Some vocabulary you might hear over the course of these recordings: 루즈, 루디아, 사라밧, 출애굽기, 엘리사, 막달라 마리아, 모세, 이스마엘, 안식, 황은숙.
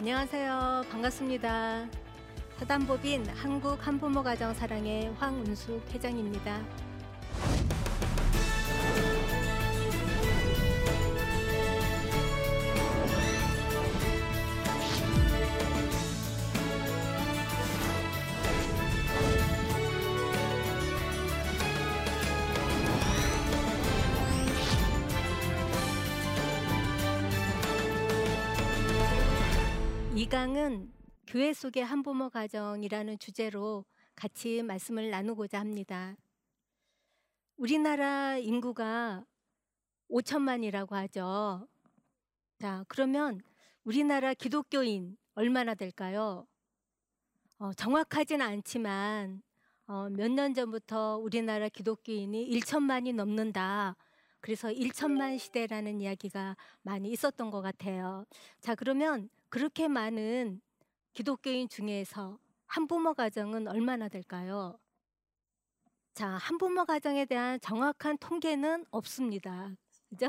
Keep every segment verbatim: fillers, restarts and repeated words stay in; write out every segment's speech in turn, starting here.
안녕하세요. 반갑습니다. 사단법인 한국 한부모가정사랑의 황은숙 회장입니다. 이 강은 교회 속의 한부모 가정이라는 주제로 같이 말씀을 나누고자 합니다. 우리나라 인구가 오천만이라고 하죠. 자, 그러면 우리나라 기독교인 얼마나 될까요? 어, 정확하진 않지만 어, 몇 년 전부터 우리나라 기독교인이 일천만이 넘는다. 그래서 일천만 시대라는 이야기가 많이 있었던 것 같아요. 자, 그러면 그렇게 많은 기독교인 중에서 한부모 가정은 얼마나 될까요? 자, 한부모 가정에 대한 정확한 통계는 없습니다. 그죠?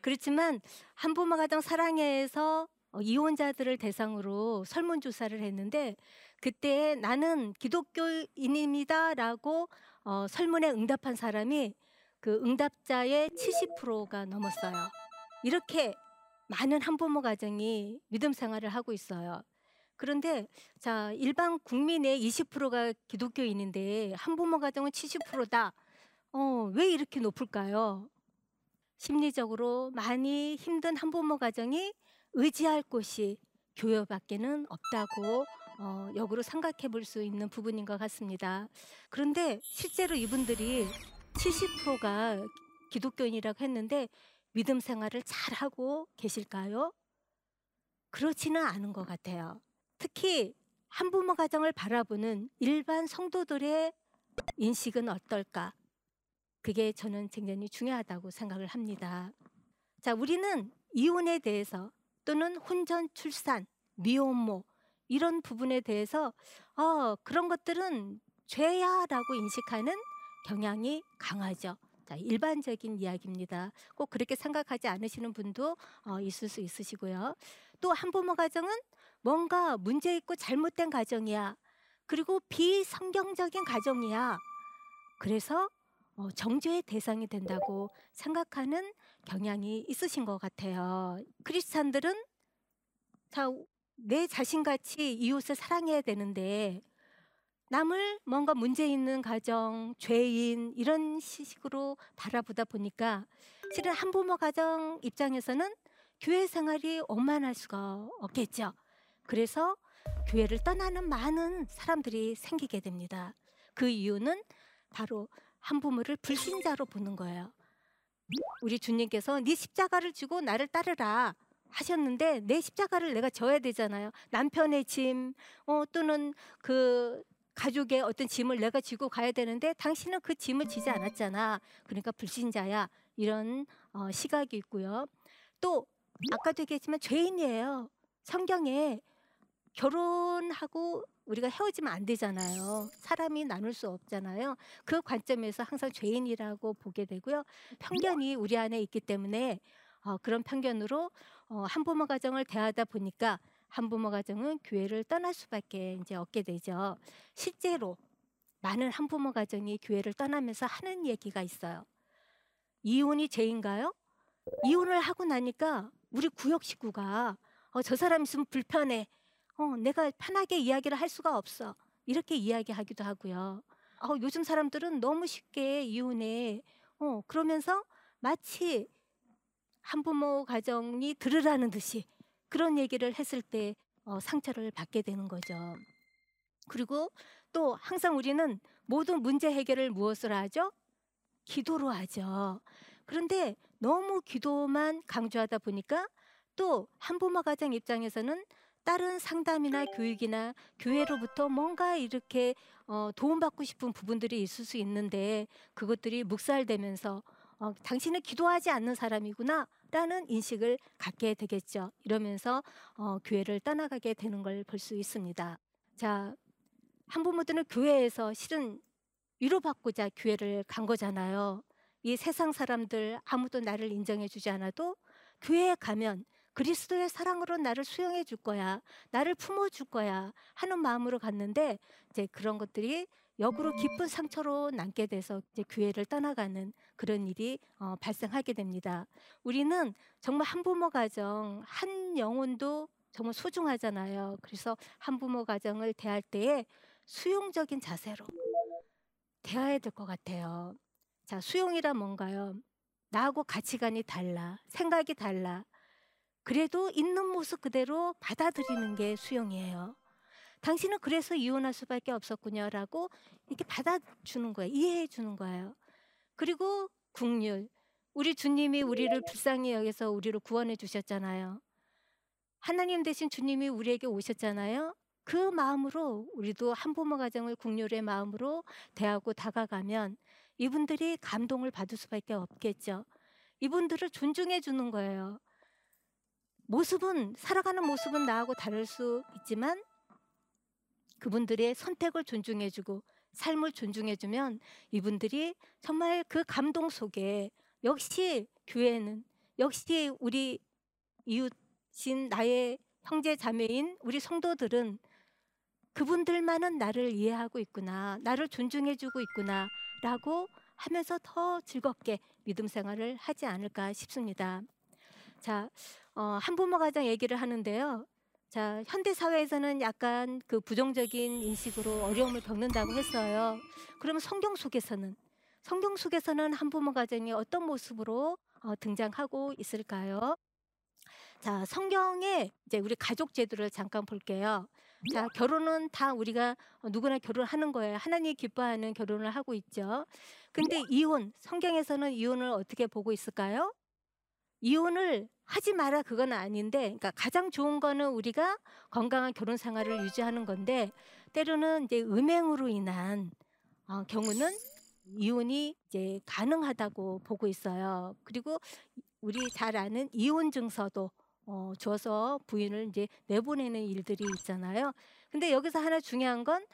그렇지만 한부모 가정 사랑회에서 이혼자들을 대상으로 설문조사를 했는데, 그때 나는 기독교인입니다 라고 어, 설문에 응답한 사람이 그 응답자의 칠십 퍼센트가 넘었어요. 이렇게 많은 한부모 가정이 믿음 생활을 하고 있어요. 그런데 자, 일반 국민의 이십 퍼센트가 기독교인인데 한부모 가정은 칠십 퍼센트다. 어, 왜 이렇게 높을까요? 심리적으로 많이 힘든 한부모 가정이 의지할 곳이 교회밖에는 없다고 어, 역으로 생각해 볼 수 있는 부분인 것 같습니다. 그런데 실제로 이분들이 칠십 퍼센트가 기독교인이라고 했는데 믿음 생활을 잘하고 계실까요? 그렇지는 않은 것 같아요. 특히 한부모 가정을 바라보는 일반 성도들의 인식은 어떨까? 그게 저는 굉장히 중요하다고 생각을 합니다. 자, 우리는 이혼에 대해서 또는 혼전, 출산, 미혼모 이런 부분에 대해서 어, 그런 것들은 죄야 라고 인식하는 경향이 강하죠. 자, 일반적인 이야기입니다. 꼭 그렇게 생각하지 않으시는 분도 어, 있을 수 있으시고요. 또 한부모 가정은 뭔가 문제 있고 잘못된 가정이야. 그리고 비성경적인 가정이야. 그래서 어, 정죄의 대상이 된다고 생각하는 경향이 있으신 것 같아요. 크리스찬들은 자, 내 자신같이 이웃을 사랑해야 되는데 남을 뭔가 문제 있는 가정, 죄인 이런 식으로 바라보다 보니까 실은 한부모 가정 입장에서는 교회 생활이 원만할 수가 없겠죠. 그래서 교회를 떠나는 많은 사람들이 생기게 됩니다. 그 이유는 바로 한부모를 불신자로 보는 거예요. 우리 주님께서 네 십자가를 지고 나를 따르라 하셨는데 내 십자가를 내가 져야 되잖아요. 남편의 짐 어, 또는 그 가족의 어떤 짐을 내가 지고 가야 되는데 당신은 그 짐을 지지 않았잖아. 그러니까 불신자야. 이런 어, 시각이 있고요. 또 아까도 얘기했지만 죄인이에요. 성경에 결혼하고 우리가 헤어지면 안 되잖아요. 사람이 나눌 수 없잖아요. 그 관점에서 항상 죄인이라고 보게 되고요. 편견이 우리 안에 있기 때문에 어, 그런 편견으로 어, 한부모 가정을 대하다 보니까 한부모 가정은 교회를 떠날 수밖에 이제 없게 되죠. 실제로 많은 한부모 가정이 교회를 떠나면서 하는 얘기가 있어요. 이혼이 죄인가요? 이혼을 하고 나니까 우리 구역 식구가 어, 저 사람 있으면 불편해. 어, 내가 편하게 이야기를 할 수가 없어. 이렇게 이야기하기도 하고요. 어, 요즘 사람들은 너무 쉽게 이혼해. 어, 그러면서 마치 한부모 가정이 들으라는 듯이 그런 얘기를 했을 때 어, 상처를 받게 되는 거죠. 그리고 또 항상 우리는 모든 문제 해결을 무엇으로 하죠? 기도로 하죠. 그런데 너무 기도만 강조하다 보니까 또 한부모 가정 입장에서는 다른 상담이나 교육이나 교회로부터 뭔가 이렇게 어, 도움받고 싶은 부분들이 있을 수 있는데 그것들이 묵살되면서 어, 당신은 기도하지 않는 사람이구나 라는 인식을 갖게 되겠죠. 이러면서 어, 교회를 떠나가게 되는 걸 볼 수 있습니다. 자, 한부모들은 교회에서 실은 위로받고자 교회를 간 거잖아요. 이 세상 사람들 아무도 나를 인정해 주지 않아도 교회에 가면 그리스도의 사랑으로 나를 수용해 줄 거야, 나를 품어 줄 거야 하는 마음으로 갔는데 이제 그런 것들이 역으로 깊은 상처로 남게 돼서 이제 교회를 떠나가는 그런 일이 어, 발생하게 됩니다. 우리는 정말 한부모 가정, 한 영혼도 정말 소중하잖아요. 그래서 한부모 가정을 대할 때에 수용적인 자세로 대해야 될 것 같아요. 자, 수용이란 뭔가요? 나하고 가치관이 달라, 생각이 달라. 그래도 있는 모습 그대로 받아들이는 게 수용이에요. 당신은 그래서 이혼할 수밖에 없었군요 라고 이렇게 받아주는 거예요. 이해해 주는 거예요. 그리고 긍휼, 우리 주님이 우리를 불쌍히 여기서 우리를 구원해 주셨잖아요. 하나님 대신 주님이 우리에게 오셨잖아요. 그 마음으로 우리도 한부모 가정을 긍휼의 마음으로 대하고 다가가면 이분들이 감동을 받을 수밖에 없겠죠. 이분들을 존중해 주는 거예요. 모습은, 살아가는 모습은 나하고 다를 수 있지만 그분들의 선택을 존중해주고 삶을 존중해주면 이분들이 정말 그 감동 속에 역시 교회는, 역시 우리 이웃인 나의 형제 자매인 우리 성도들은 그분들만은 나를 이해하고 있구나, 나를 존중해주고 있구나 라고 하면서 더 즐겁게 믿음 생활을 하지 않을까 싶습니다. 자, 어, 한부모 가정 얘기를 하는데요. 자, 현대 사회에서는 약간 그 부정적인 인식으로 어려움을 겪는다고 했어요. 그러면 성경 속에서는 성경 속에서는 한부모 가정이 어떤 모습으로 어, 등장하고 있을까요? 자, 성경에 이제 우리 가족 제도를 잠깐 볼게요. 자, 결혼은 다 우리가 누구나 결혼하는 거예요. 하나님이 기뻐하는 결혼을 하고 있죠. 근데 이혼, 성경에서는 이혼을 어떻게 보고 있을까요? 이혼을 하지 마라 그건 아닌데, 그러니까 가장 좋은 거는 우리가 건강한 결혼 생활을 유지하는 건데 때로는 이제 음행으로 인한 어, 경우는 이혼이 이제 가능하다고 보고 있어요. 그리고 우리 잘 아는 이혼 증서도 어, 줘서 부인을 이제 내보내는 일들이 있잖아요. 근데 여기서 하나 중요한 건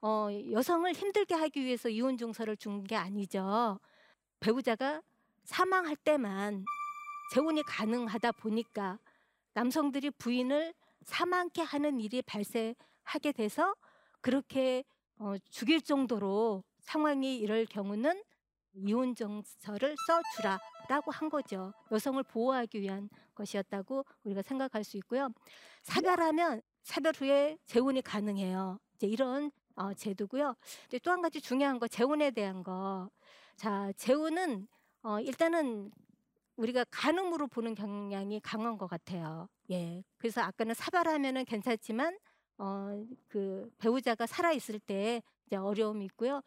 어, 여성을 힘들게 하기 위해서 이혼 증서를 준 게 아니죠. 배우자가 사망할 때만 재혼이 가능하다 보니까 남성들이 부인을 사망케 하는 일이 발생하게 돼서 그렇게 어, 죽일 정도로 상황이 이럴 경우는 이혼 증서를 써주라라고 한 거죠. 여성을 보호하기 위한 것이었다고 우리가 생각할 수 있고요. 사별하면 사별 후에 재혼이 가능해요. 이제 이런 어, 제도고요. 또 한 가지 중요한 거, 재혼에 대한 거. 자, 재혼은 어, 일단은 우리가 간음으로 보는 경향이 강한 것 같아요. 예, 그래서 아까는 사발하면은 괜찮지만 어, 그 배우자가 살아 있을 때 이제 어려움이 있고요.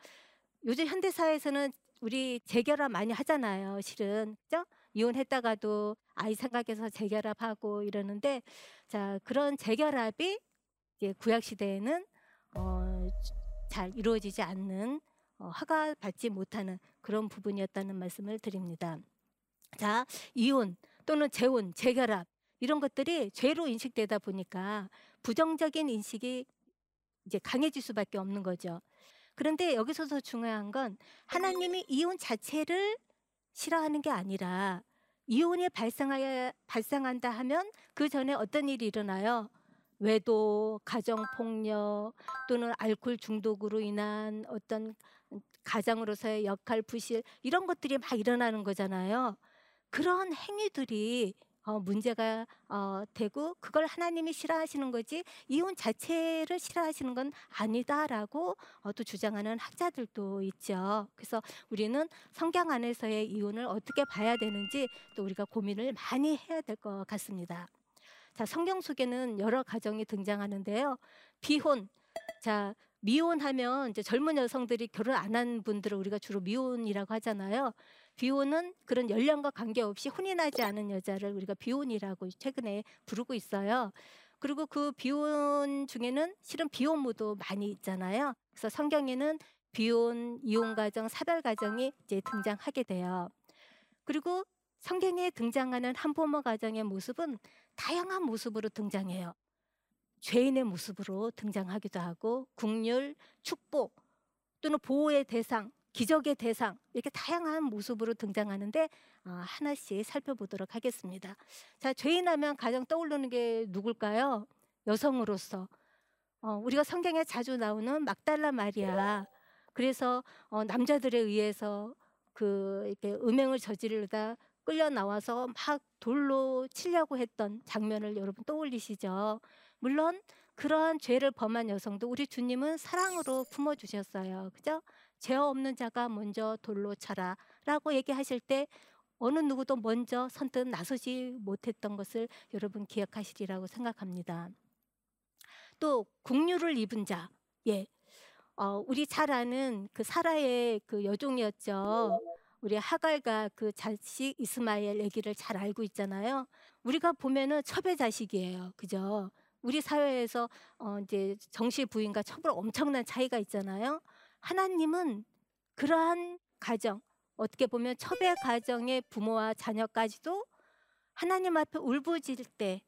요즘 현대 사회에서는 우리 재결합 많이 하잖아요. 실은, 그죠? 이혼했다가도 아이 생각해서 재결합하고 이러는데, 자, 그런 재결합이 이제 구약 시대에는 어, 잘 이루어지지 않는 어, 허가 받지 못하는 그런 부분이었다는 말씀을 드립니다. 자, 이혼 또는 재혼, 재결합 이런 것들이 죄로 인식되다 보니까 부정적인 인식이 이제 강해질 수밖에 없는 거죠. 그런데 여기서 더 중요한 건 하나님이 이혼 자체를 싫어하는 게 아니라 이혼이 발생하, 발생한다 하면 그 전에 어떤 일이 일어나요? 외도, 가정폭력 또는 알코올 중독으로 인한 어떤 가장으로서의 역할 부실 이런 것들이 막 일어나는 거잖아요. 그런 행위들이 어, 문제가 어, 되고 그걸 하나님이 싫어하시는 거지 이혼 자체를 싫어하시는 건 아니다라고 어, 또 주장하는 학자들도 있죠. 그래서 우리는 성경 안에서의 이혼을 어떻게 봐야 되는지 또 우리가 고민을 많이 해야 될 것 같습니다. 자, 성경 속에는 여러 가정이 등장하는데요. 비혼, 자, 미혼하면 이제 젊은 여성들이 결혼 안 한 분들을 우리가 주로 미혼이라고 하잖아요. 비혼은 그런 연령과 관계없이 혼이 나지 않은 여자를 우리가 비혼이라고 최근에 부르고 있어요. 그리고 그 비혼 중에는 실은 비혼모도 많이 있잖아요. 그래서 성경에는 비혼, 이혼가정, 사별가정이 이제 등장하게 돼요. 그리고 성경에 등장하는 한부모 가정의 모습은 다양한 모습으로 등장해요. 죄인의 모습으로 등장하기도 하고 긍휼, 축복 또는 보호의 대상, 기적의 대상 이렇게 다양한 모습으로 등장하는데 하나씩 살펴보도록 하겠습니다. 자, 죄인하면 가장 떠오르는 게 누굴까요? 여성으로서 어, 우리가 성경에 자주 나오는 막달라 마리아. 그래서 어, 남자들에 의해서 그 이렇게 음행을 저지르다 끌려 나와서 막 돌로 치려고 했던 장면을 여러분 떠올리시죠? 물론 그러한 죄를 범한 여성도 우리 주님은 사랑으로 품어주셨어요. 그죠? 죄 없는 자가 먼저 돌로 차라 라고 얘기하실 때 어느 누구도 먼저 선뜻 나서지 못했던 것을 여러분 기억하시리라고 생각합니다. 또 국류를 입은 자, 예, 어, 우리 잘 아는 그 사라의 그 여종이었죠. 우리 하갈과 그 자식 이스마엘 얘기를 잘 알고 있잖아요. 우리가 보면은 첩의 자식이에요, 그죠? 우리 사회에서 어 이제 정씨 부인과 첩을 엄청난 차이가 있잖아요. 하나님은 그러한 가정, 어떻게 보면 첩의 가정의 부모와 자녀까지도 하나님 앞에 울부짖을 때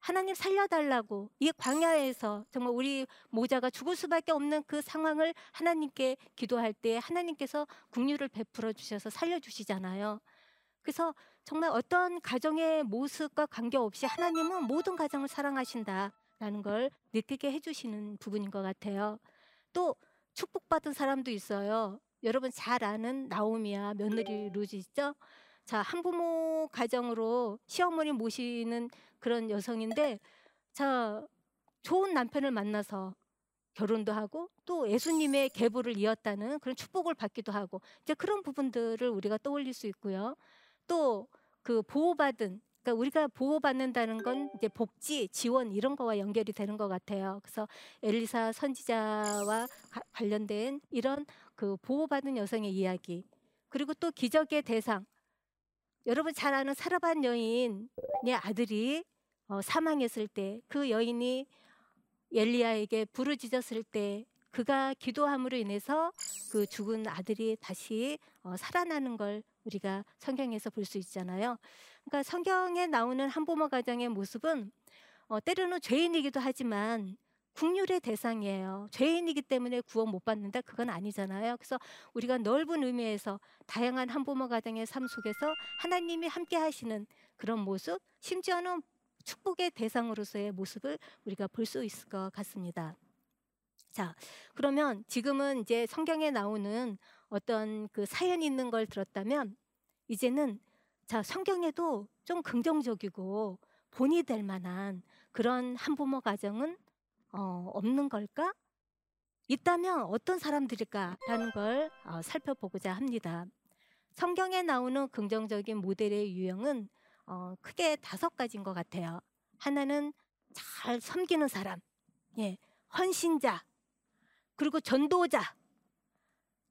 하나님 살려달라고, 이 광야에서 정말 우리 모자가 죽을 수밖에 없는 그 상황을 하나님께 기도할 때 하나님께서 긍휼을 베풀어 주셔서 살려주시잖아요. 그래서 정말 어떤 가정의 모습과 관계없이 하나님은 모든 가정을 사랑하신다라는 걸 느끼게 해주시는 부분인 것 같아요. 또 축복받은 사람도 있어요. 여러분 잘 아는 나오미와 며느리 루즈 있죠? 자, 한부모 가정으로 시어머니 모시는 그런 여성인데, 자, 좋은 남편을 만나서 결혼도 하고 또 예수님의 계보를 이었다는 그런 축복을 받기도 하고, 이제 그런 부분들을 우리가 떠올릴 수 있고요. 또 그 보호받은, 그러니까 우리가 보호받는다는 건 이제 복지, 지원 이런 거와 연결이 되는 것 같아요. 그래서 엘리사 선지자와 가, 관련된 이런 그 보호받은 여성의 이야기, 그리고 또 기적의 대상, 여러분 잘 아는 사라밧 여인의 아들이 어, 사망했을 때 그 여인이 엘리야에게 부르짖었을 때 그가 기도함으로 인해서 그 죽은 아들이 다시 어, 살아나는 걸 우리가 성경에서 볼 수 있잖아요. 그러니까 성경에 나오는 한부모 가정의 모습은 어, 때로는 죄인이기도 하지만 긍휼의 대상이에요. 죄인이기 때문에 구원 못 받는다, 그건 아니잖아요. 그래서 우리가 넓은 의미에서 다양한 한부모 가정의 삶 속에서 하나님이 함께 하시는 그런 모습, 심지어는 축복의 대상으로서의 모습을 우리가 볼 수 있을 것 같습니다. 자, 그러면 지금은 이제 성경에 나오는 어떤 그 사연이 있는 걸 들었다면, 이제는 자, 성경에도 좀 긍정적이고 본이 될 만한 그런 한부모 가정은 어, 없는 걸까? 있다면 어떤 사람들일까라는 걸 어, 살펴보고자 합니다. 성경에 나오는 긍정적인 모델의 유형은 어, 크게 다섯 가지인 것 같아요. 하나는 잘 섬기는 사람, 예, 헌신자, 그리고 전도자,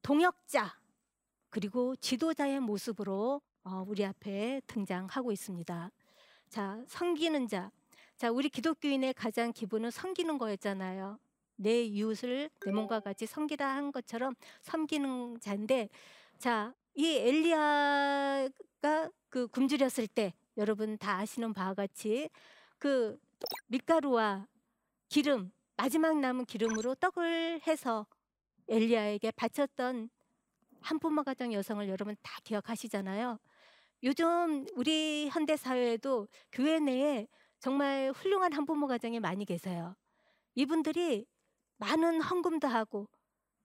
동역자, 그리고 지도자의 모습으로 어, 우리 앞에 등장하고 있습니다. 자, 섬기는 자. 자, 우리 기독교인의 가장 기본은 섬기는 거였잖아요. 내 이웃을 내 몸과 같이 섬기라 한 것처럼 섬기는 자인데, 자, 이 엘리야가 그 굶주렸을 때 여러분 다 아시는 바와 같이 그 밀가루와 기름, 마지막 남은 기름으로 떡을 해서 엘리야에게 바쳤던 한부모 가정 여성을 여러분 다 기억하시잖아요. 요즘 우리 현대 사회에도 교회 내에 정말 훌륭한 한부모 가정이 많이 계세요. 이분들이 많은 헌금도 하고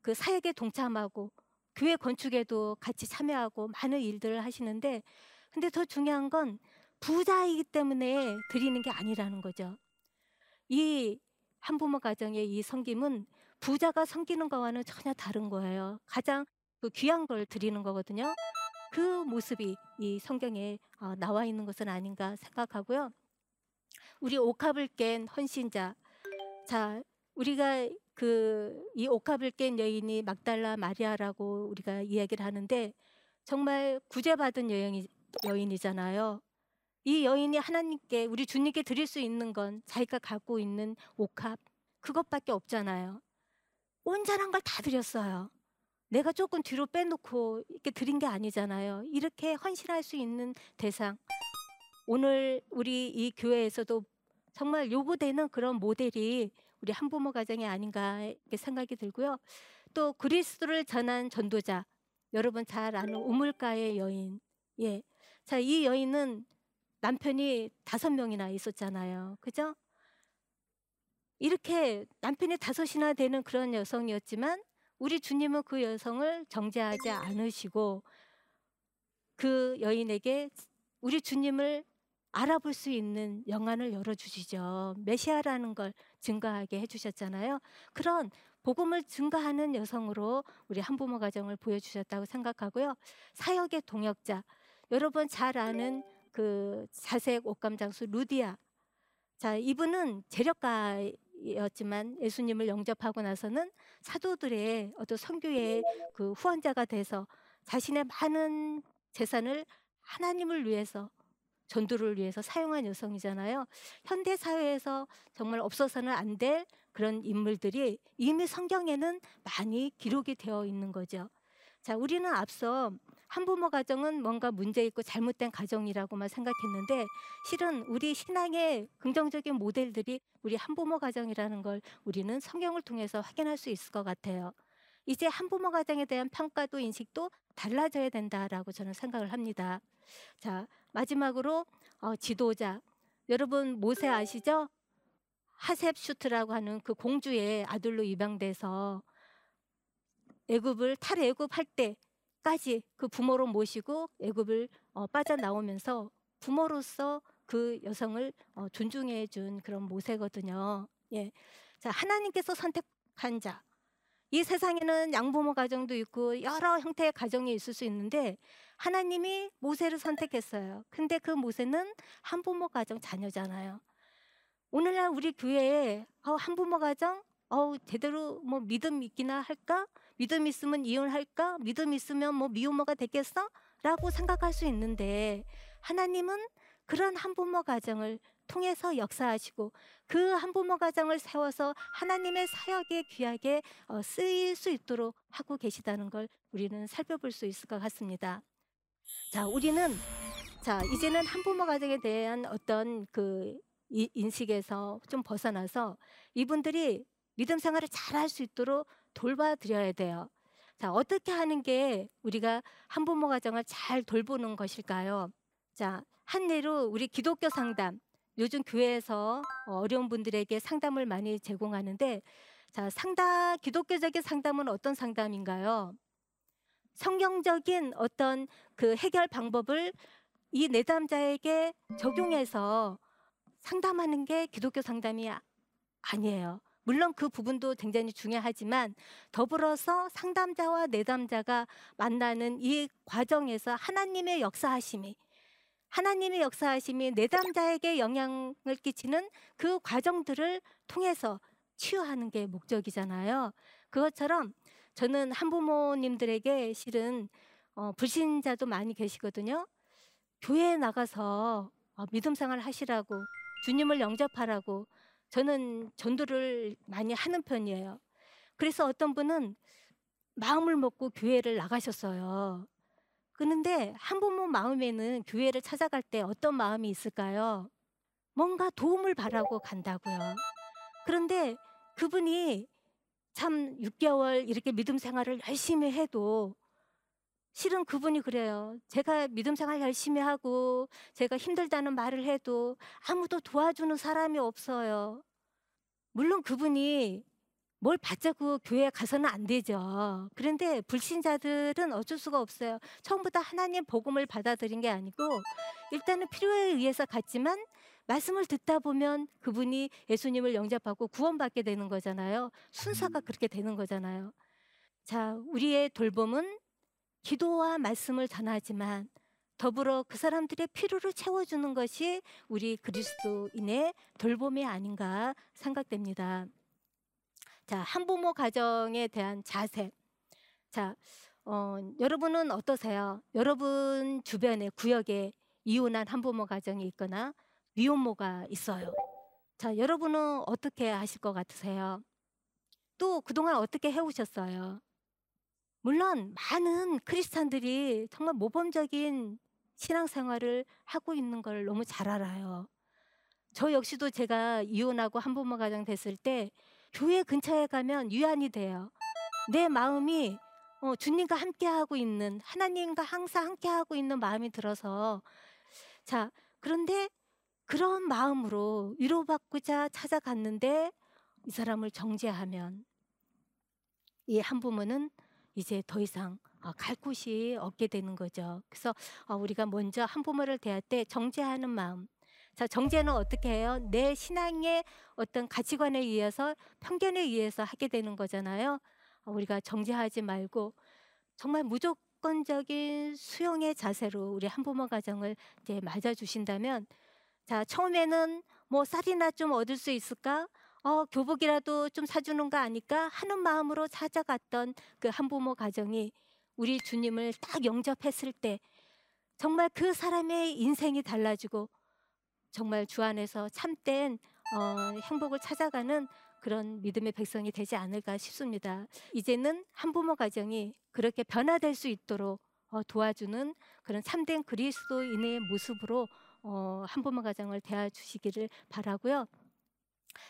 그 사역에 동참하고 교회 건축에도 같이 참여하고 많은 일들을 하시는데, 근데 더 중요한 건 부자이기 때문에 드리는 게 아니라는 거죠. 이 한부모 가정의 이 섬김은 부자가 섬기는 거와는 전혀 다른 거예요. 가장 그 귀한 걸 드리는 거거든요. 그 모습이 이 성경에 나와 있는 것은 아닌가 생각하고요. 우리 옥합을 깬 헌신자. 자, 우리가 그 이 옥합을 깬 여인이 막달라 마리아라고 우리가 이야기를 하는데, 정말 구제받은 여인이, 여인이잖아요. 이 여인이 하나님께, 우리 주님께 드릴 수 있는 건 자기가 갖고 있는 옥합, 그것밖에 없잖아요. 온전한 걸 다 드렸어요. 내가 조금 뒤로 빼놓고 이렇게 드린 게 아니잖아요. 이렇게 헌신할 수 있는 대상, 오늘 우리 이 교회에서도 정말 요구되는 그런 모델이 우리 한부모 가정이 아닌가 이렇게 생각이 들고요. 또 그리스도를 전한 전도자, 여러분 잘 아는 우물가의 여인, 예, 자, 이 여인은 남편이 다섯 명이나 있었잖아요. 그죠? 이렇게 남편이 다섯이나 되는 그런 여성이었지만 우리 주님은 그 여성을 정죄하지 않으시고 그 여인에게 우리 주님을 알아볼 수 있는 영안을 열어주시죠. 메시아라는 걸 증거하게 해주셨잖아요. 그런 복음을 증거하는 여성으로 우리 한부모 가정을 보여주셨다고 생각하고요. 사역의 동역자, 여러분 잘 아는 그 자색 옷감 장수 루디아, 자, 이분은 재력가였지만 예수님을 영접하고 나서는 사도들의 어떤 선교의 그 후원자가 돼서 자신의 많은 재산을 하나님을 위해서, 전도를 위해서 사용한 여성이잖아요. 현대 사회에서 정말 없어서는 안 될 그런 인물들이 이미 성경에는 많이 기록이 되어 있는 거죠. 자, 우리는 앞서 한부모 가정은 뭔가 문제 있고 잘못된 가정이라고만 생각했는데 실은 우리 신앙의 긍정적인 모델들이 우리 한부모 가정이라는 걸 우리는 성경을 통해서 확인할 수 있을 것 같아요. 이제 한부모 가정에 대한 평가도 인식도 달라져야 된다라고 저는 생각을 합니다. 자, 마지막으로 어, 지도자, 여러분 모세 아시죠? 하셉슈트라고 하는 그 공주의 아들로 입양돼서 애굽을 탈애굽할 때까지 그 부모로 모시고 애굽을 어, 빠져나오면서 부모로서 그 여성을 어, 존중해 준 그런 모세거든요. 예, 자, 하나님께서 선택한 자. 이 세상에는 양부모 가정도 있고 여러 형태의 가정이 있을 수 있는데 하나님이 모세를 선택했어요. 근데 그 모세는 한부모 가정 자녀잖아요. 오늘날 우리 교회에 어, 한부모 가정? 어, 제대로 뭐 믿음 있기나 할까? 믿음 있으면 이혼할까? 믿음 있으면 뭐 미혼모가 됐겠어? 라고 생각할 수 있는데 하나님은 그런 한부모 가정을 통해서 역사하시고 그 한부모 가정을 세워서 하나님의 사역에 귀하게 쓰일 수 있도록 하고 계시다는 걸 우리는 살펴볼 수 있을 것 같습니다. 자, 우리는 자 이제는 한부모 가정에 대한 어떤 그 이, 인식에서 좀 벗어나서 이분들이 믿음 생활을 잘할 수 있도록 돌봐드려야 돼요. 자, 어떻게 하는 게 우리가 한부모 가정을 잘 돌보는 것일까요? 자, 한 예로 우리 기독교 상담, 요즘 교회에서 어려운 분들에게 상담을 많이 제공하는데, 자, 상담, 기독교적인 상담은 어떤 상담인가요? 성경적인 어떤 그 해결 방법을 이 내담자에게 적용해서 상담하는 게 기독교 상담이 아니에요. 물론 그 부분도 굉장히 중요하지만 더불어서 상담자와 내담자가 만나는 이 과정에서 하나님의 역사하심이 하나님의 역사하심이 내담자에게 영향을 끼치는 그 과정들을 통해서 치유하는 게 목적이잖아요. 그것처럼 저는 한부모님들에게 실은 어, 불신자도 많이 계시거든요. 교회에 나가서 어, 믿음 생활을 하시라고, 주님을 영접하라고, 저는 전도를 많이 하는 편이에요. 그래서 어떤 분은 마음을 먹고 교회를 나가셨어요. 그런데 한부모 마음에는 교회를 찾아갈 때 어떤 마음이 있을까요? 뭔가 도움을 바라고 간다고요. 그런데 그분이 참 육 개월 이렇게 믿음 생활을 열심히 해도 실은 그분이 그래요. 제가 믿음 생활 열심히 하고 제가 힘들다는 말을 해도 아무도 도와주는 사람이 없어요. 물론 그분이 뭘 받자고 교회에 가서는 안 되죠. 그런데 불신자들은 어쩔 수가 없어요. 처음부터 하나님 복음을 받아들인 게 아니고 일단은 필요에 의해서 갔지만 말씀을 듣다 보면 그분이 예수님을 영접하고 구원받게 되는 거잖아요. 순서가 그렇게 되는 거잖아요. 자, 우리의 돌봄은 기도와 말씀을 전하지만 더불어 그 사람들의 필요를 채워주는 것이 우리 그리스도인의 돌봄이 아닌가 생각됩니다. 자, 한부모 가정에 대한 자세. 자, 어, 여러분은 어떠세요? 여러분 주변에 구역에 이혼한 한부모 가정이 있거나 미혼모가 있어요. 자, 여러분은 어떻게 하실 것 같으세요? 또 그동안 어떻게 해오셨어요? 물론 많은 크리스찬들이 정말 모범적인 신앙생활을 하고 있는 걸 너무 잘 알아요. 저 역시도 제가 이혼하고 한부모 가정 됐을 때 교회 근처에 가면 유한이 돼요. 내 마음이 어, 주님과 함께하고 있는, 하나님과 항상 함께하고 있는 마음이 들어서, 자, 그런데 그런 마음으로 위로받고자 찾아갔는데 이 사람을 정죄하면 이 한 부모는 이제 더 이상 갈 곳이 없게 되는 거죠. 그래서 우리가 먼저 한 부모를 대할 때 정죄하는 마음. 자, 정죄는 어떻게 해요? 내 신앙의 어떤 가치관에 의해서, 편견에 의해서 하게 되는 거잖아요. 우리가 정죄하지 말고 정말 무조건적인 수용의 자세로 우리 한부모 가정을 이제 맞아주신다면, 자, 처음에는 뭐 쌀이나 좀 얻을 수 있을까? 어, 교복이라도 좀 사주는 거 아닐까? 하는 마음으로 찾아갔던 그 한부모 가정이 우리 주님을 딱 영접했을 때 정말 그 사람의 인생이 달라지고 정말 주 안에서 참된 어, 행복을 찾아가는 그런 믿음의 백성이 되지 않을까 싶습니다. 이제는 한부모 가정이 그렇게 변화될 수 있도록 어, 도와주는 그런 참된 그리스도인의 모습으로 어, 한부모 가정을 대해주시기를 바라고요.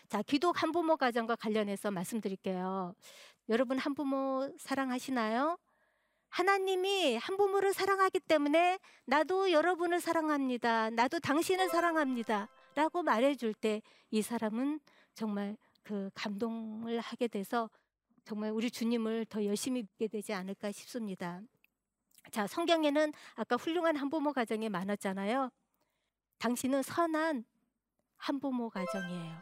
자, 기독 한부모 가정과 관련해서 말씀드릴게요. 여러분 한부모 사랑하시나요? 하나님이 한부모를 사랑하기 때문에 나도 여러분을 사랑합니다, 나도 당신을 사랑합니다 라고 말해줄 때 이 사람은 정말 그 감동을 하게 돼서 정말 우리 주님을 더 열심히 믿게 되지 않을까 싶습니다. 자, 성경에는 아까 훌륭한 한부모 가정이 많았잖아요. 당신은 선한 한부모 가정이에요.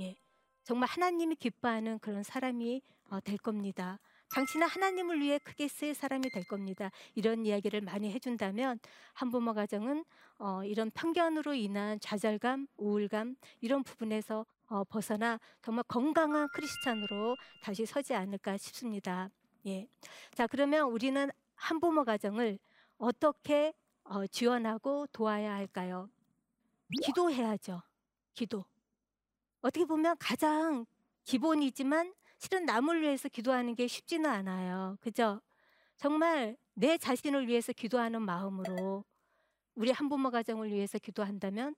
예, 정말 하나님이 기뻐하는 그런 사람이 어, 될 겁니다. 당신은 하나님을 위해 크게 쓰일 사람이 될 겁니다. 이런 이야기를 많이 해준다면 한부모 가정은 어, 이런 편견으로 인한 좌절감, 우울감 이런 부분에서 어, 벗어나 정말 건강한 크리스찬으로 다시 서지 않을까 싶습니다. 예. 자, 그러면 우리는 한부모 가정을 어떻게 어, 지원하고 도와야 할까요? 기도해야죠. 기도. 어떻게 보면 가장 기본이지만 실은 남을 위해서 기도하는 게 쉽지는 않아요. 그죠? 정말 내 자신을 위해서 기도하는 마음으로 우리 한부모 가정을 위해서 기도한다면,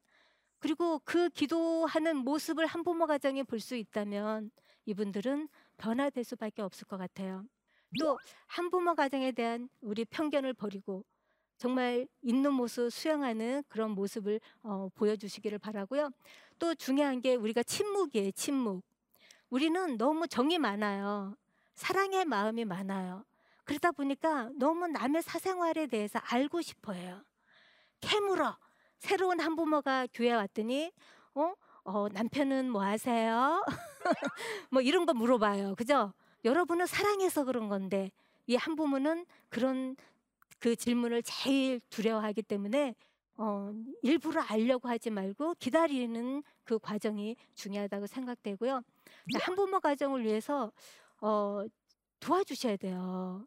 그리고 그 기도하는 모습을 한부모 가정이 볼 수 있다면 이분들은 변화될 수밖에 없을 것 같아요. 또 한부모 가정에 대한 우리 편견을 버리고 정말 있는 모습 수양하는 그런 모습을 어, 보여주시기를 바라고요. 또 중요한 게 우리가 침묵이에요. 침묵. 우리는 너무 정이 많아요. 사랑의 마음이 많아요. 그러다 보니까 너무 남의 사생활에 대해서 알고 싶어 해요. 캐물어. 새로운 한부모가 교회에 왔더니 어? 어, 남편은 뭐 하세요? 뭐 이런 거 물어봐요. 그죠? 여러분은 사랑해서 그런 건데 이 한부모는 그런 그 질문을 제일 두려워하기 때문에 어, 일부러 알려고 하지 말고 기다리는 그 과정이 중요하다고 생각되고요. 한부모 가정을 위해서 어, 도와주셔야 돼요.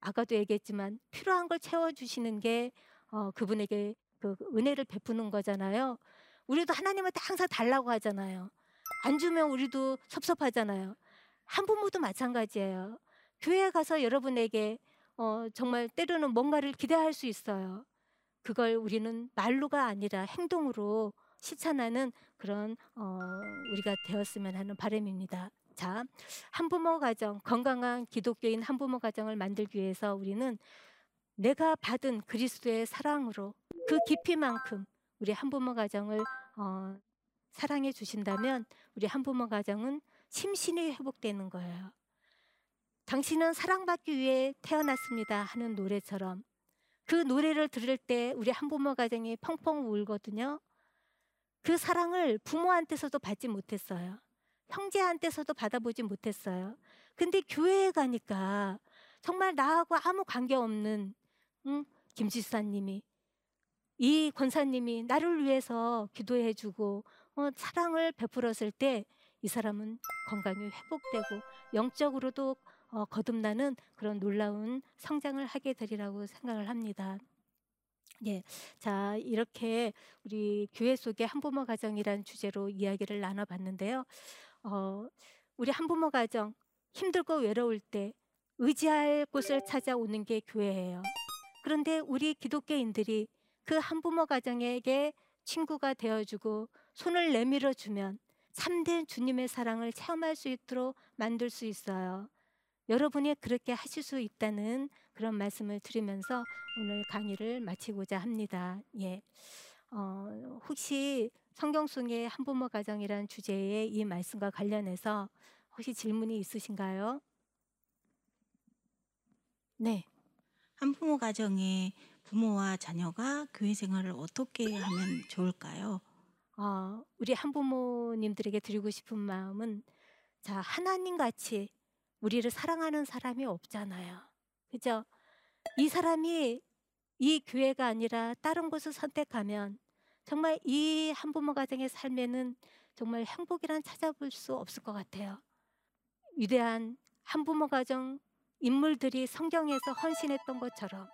아까도 얘기했지만 필요한 걸 채워주시는 게 어, 그분에게 그 은혜를 베푸는 거잖아요. 우리도 하나님한테 항상 달라고 하잖아요. 안 주면 우리도 섭섭하잖아요. 한부모도 마찬가지예요. 교회에 가서 여러분에게 어, 정말 때로는 뭔가를 기대할 수 있어요. 그걸 우리는 말로가 아니라 행동으로 실천하는 그런 어, 우리가 되었으면 하는 바람입니다. 자, 한부모 가정, 건강한 기독교인 한부모 가정을 만들기 위해서 우리는 내가 받은 그리스도의 사랑으로 그 깊이만큼 우리 한부모 가정을 어, 사랑해 주신다면 우리 한부모 가정은 심신이 회복되는 거예요. 당신은 사랑받기 위해 태어났습니다 하는 노래처럼 그 노래를 들을 때 우리 한부모 가정이 펑펑 울거든요. 그 사랑을 부모한테서도 받지 못했어요. 형제한테서도 받아보지 못했어요. 근데 교회에 가니까 정말 나하고 아무 관계없는 응? 김 집사님이, 이 권사님이 나를 위해서 기도해주고 어, 사랑을 베풀었을 때 이 사람은 건강이 회복되고 영적으로도 어, 거듭나는 그런 놀라운 성장을 하게 되리라고 생각을 합니다. 예, 자, 이렇게 우리 교회 속의 한부모 가정이란 주제로 이야기를 나눠봤는데요. 어, 우리 한부모 가정 힘들고 외로울 때 의지할 곳을 찾아오는 게 교회예요. 그런데 우리 기독교인들이 그 한부모 가정에게 친구가 되어주고 손을 내밀어주면 참된 주님의 사랑을 체험할 수 있도록 만들 수 있어요. 여러분이 그렇게 하실 수 있다는 그런 말씀을 드리면서 오늘 강의를 마치고자 합니다. 예. 어, 혹시 성경 속의 한부모 가정이라는 주제의 이 말씀과 관련해서 혹시 질문이 있으신가요? 네. 한부모 가정의 부모와 자녀가 교회 생활을 어떻게 하면 좋을까요? 어, 우리 한부모님들에게 드리고 싶은 마음은, 자, 하나님같이 우리를 사랑하는 사람이 없잖아요. 그죠? 이 사람이 이 교회가 아니라 다른 곳을 선택하면 정말 이 한부모 가정의 삶에는 정말 행복이란 찾아볼 수 없을 것 같아요. 위대한 한부모 가정 인물들이 성경에서 헌신했던 것처럼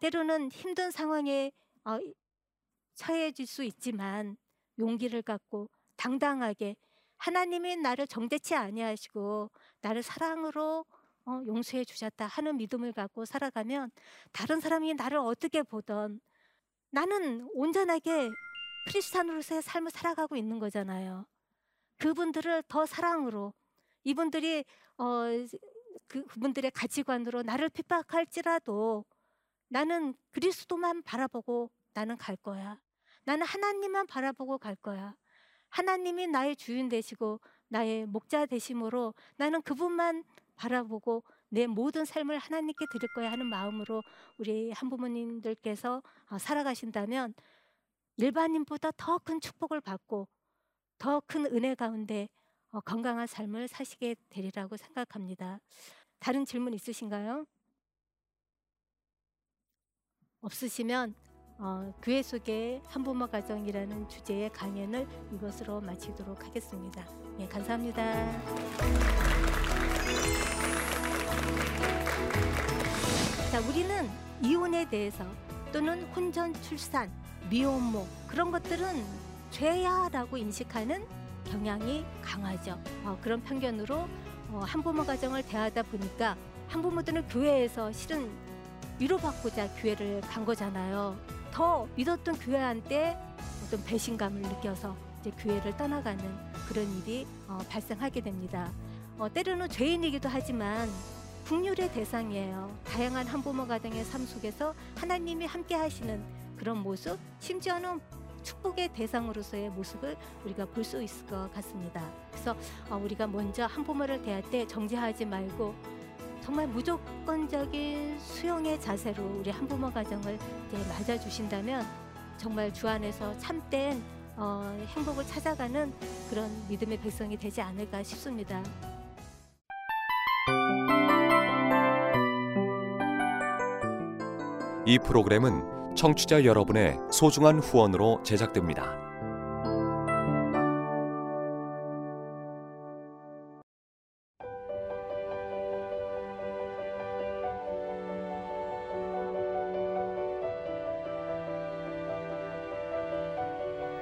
때로는 힘든 상황에 어, 처해질 수 있지만 용기를 갖고 당당하게 하나님이 나를 정죄치 아니하시고 나를 사랑으로 어, 용서해 주셨다 하는 믿음을 갖고 살아가면, 다른 사람이 나를 어떻게 보던 나는 온전하게 크리스찬으로서의 삶을 살아가고 있는 거잖아요. 그분들을 더 사랑으로, 이분들이 어, 그, 그분들의 가치관으로 나를 핍박할지라도 나는 그리스도만 바라보고 나는 갈 거야. 나는 하나님만 바라보고 갈 거야. 하나님이 나의 주인 되시고 나의 목자 되심으로 나는 그분만 바라보고 내 모든 삶을 하나님께 드릴 거야 하는 마음으로 우리 한부모님들께서 살아가신다면 일반인보다 더 큰 축복을 받고 더 큰 은혜 가운데 건강한 삶을 사시게 되리라고 생각합니다. 다른 질문 있으신가요? 없으시면 어, 교회 속의 한부모 가정이라는 주제의 강연을 이것으로 마치도록 하겠습니다. 예, 감사합니다. 자, 우리는 이혼에 대해서, 또는 혼전 출산, 미혼모, 그런 것들은 죄야라고 인식하는 경향이 강하죠. 어, 그런 편견으로 어, 한부모 가정을 대하다 보니까 한부모들은 교회에서 실은 위로받고자 교회를 간 거잖아요. 더 믿었던 교회한테 어떤 배신감을 느껴서 이제 교회를 떠나가는 그런 일이 어, 발생하게 됩니다. 어, 때로는 죄인이기도 하지만 긍휼의 대상이에요. 다양한 한부모 가정의 삶 속에서 하나님이 함께 하시는 그런 모습, 심지어는 축복의 대상으로서의 모습을 우리가 볼 수 있을 것 같습니다. 그래서 어, 우리가 먼저 한부모를 대할 때 정죄하지 말고 정말 무조건적인 수용의 자세로 우리 한부모 가정을 맞아주신다면 정말 주 안에서 참된 어, 행복을 찾아가는 그런 믿음의 백성이 되지 않을까 싶습니다. 이 프로그램은 청취자 여러분의 소중한 후원으로 제작됩니다.